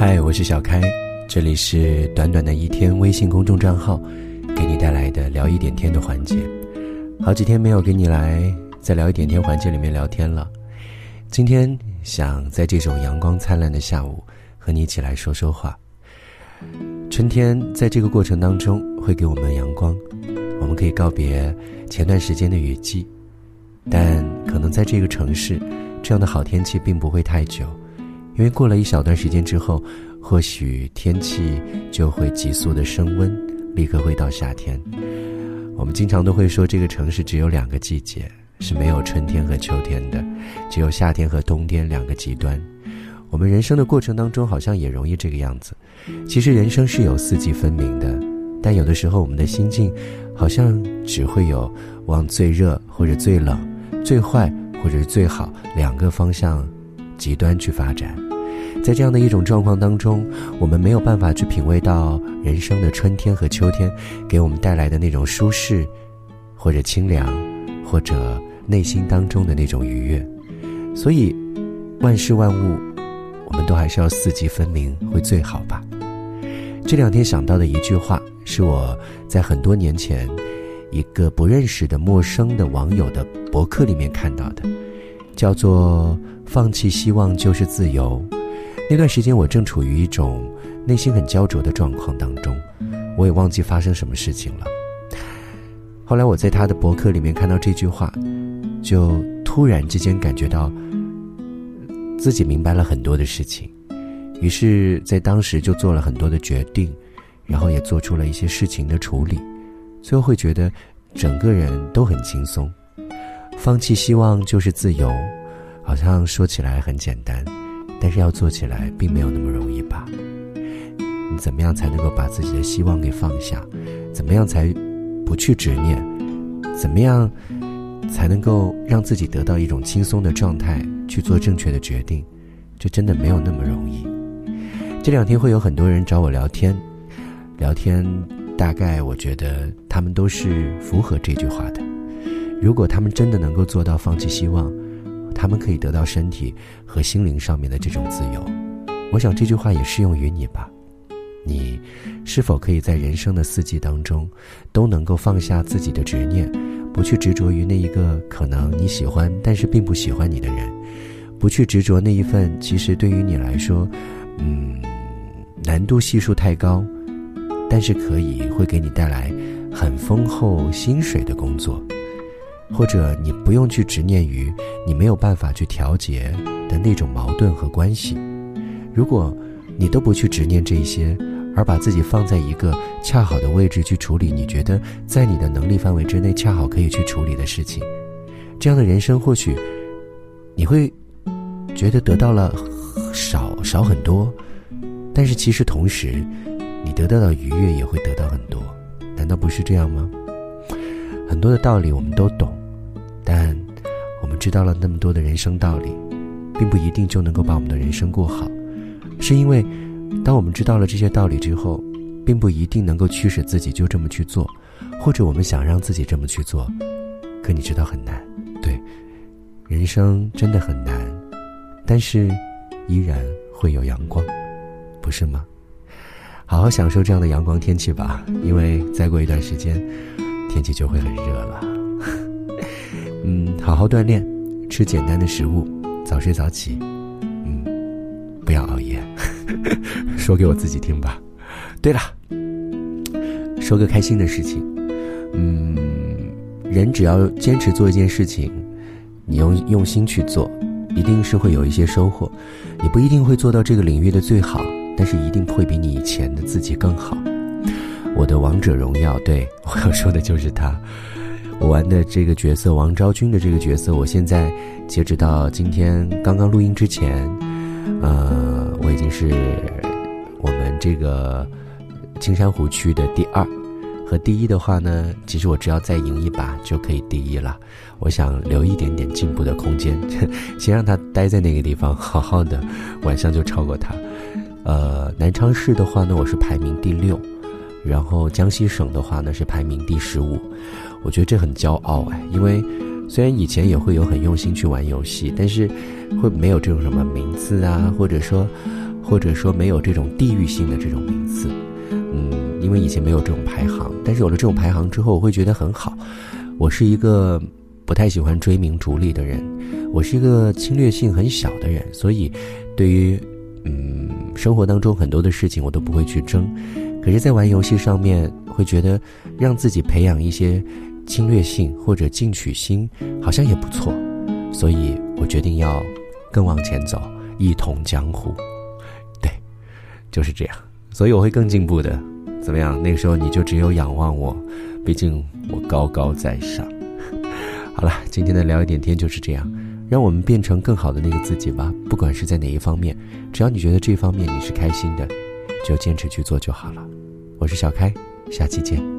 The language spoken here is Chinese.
嗨，我是小开，这里是短短的一天微信公众账号给你带来的聊一点天的环节。好几天没有给你来在聊一点天环节里面聊天了，今天想在这种阳光灿烂的下午和你一起来说说话。春天在这个过程当中会给我们阳光，我们可以告别前段时间的雨季，但可能在这个城市这样的好天气并不会太久，因为过了一小段时间之后，或许天气就会急速的升温，立刻会到夏天。我们经常都会说这个城市只有两个季节，是没有春天和秋天的，只有夏天和冬天两个极端。我们人生的过程当中好像也容易这个样子，其实人生是有四季分明的，但有的时候我们的心境好像只会有往最热或者最冷、最坏或者最好两个方向极端去发展。在这样的一种状况当中，我们没有办法去品味到人生的春天和秋天给我们带来的那种舒适，或者清凉，或者内心当中的那种愉悦。所以万事万物我们都还是要四季分明会最好吧。这两天想到的一句话，是我在很多年前一个不认识的陌生的网友的博客里面看到的，叫做放弃希望就是自由。那段时间我正处于一种内心很焦灼的状况当中，我也忘记发生什么事情了。后来我在他的博客里面看到这句话，就突然之间感觉到自己明白了很多的事情，于是在当时就做了很多的决定，然后也做出了一些事情的处理，最后会觉得整个人都很轻松。放弃希望就是自由，好像说起来很简单，但是要做起来并没有那么容易吧。你怎么样才能够把自己的希望给放下？怎么样才不去执念？怎么样才能够让自己得到一种轻松的状态去做正确的决定？这真的没有那么容易。这两天会有很多人找我聊天，大概我觉得他们都是符合这句话的。如果他们真的能够做到放弃希望，他们可以得到身体和心灵上面的这种自由。我想这句话也适用于你吧。你是否可以在人生的四季当中都能够放下自己的执念，不去执着于那一个可能你喜欢但是并不喜欢你的人，不去执着那一份其实对于你来说难度系数太高，但是可以会给你带来很丰厚薪水的工作，或者你不用去执念于你没有办法去调节的那种矛盾和关系。如果你都不去执念这些，而把自己放在一个恰好的位置去处理你觉得在你的能力范围之内恰好可以去处理的事情，这样的人生或许你会觉得得到了少很多，但是其实同时你得到的愉悦也会得到很多，难道不是这样吗？很多的道理我们都懂，但我们知道了那么多的人生道理，并不一定就能够把我们的人生过好，是因为当我们知道了这些道理之后，并不一定能够驱使自己就这么去做，或者我们想让自己这么去做，可你知道很难。对，人生真的很难，但是依然会有阳光，不是吗？好好享受这样的阳光天气吧，因为再过一段时间天气就会很热了。好好锻炼，吃简单的食物，早睡早起，不要熬夜。说给我自己听吧。对了，说个开心的事情。人只要坚持做一件事情，你用心去做，一定是会有一些收获。你不一定会做到这个领域的最好，但是一定会比你以前的自己更好。我的王者荣耀，对，我要说的就是他。我玩的这个角色王昭君的这个角色，我现在截止到今天刚刚录音之前，我已经是我们这个青山湖区的第2，和第1的话呢，其实我只要再赢一把就可以第1了。我想留一点点进步的空间，先让他待在那个地方，好好的，晚上就超过他。南昌市的话呢，我是排名第6。然后江西省的话呢是排名第15，我觉得这很骄傲因为虽然以前也会有很用心去玩游戏，但是会没有这种什么名次啊，或者说或者说没有这种地域性的这种名次，因为以前没有这种排行，但是有了这种排行之后，我会觉得很好。我是一个不太喜欢追名逐利的人，我是一个侵略性很小的人，所以对于生活当中很多的事情我都不会去争。可是在玩游戏上面会觉得让自己培养一些侵略性或者进取心好像也不错，所以我决定要更往前走，一统江湖。对，就是这样，所以我会更进步的。怎么样，那个时候你就只有仰望我，毕竟我高高在上。好了，今天的聊一点天就是这样，让我们变成更好的那个自己吧，不管是在哪一方面，只要你觉得这方面你是开心的，就坚持去做就好了。我是小开，下期见。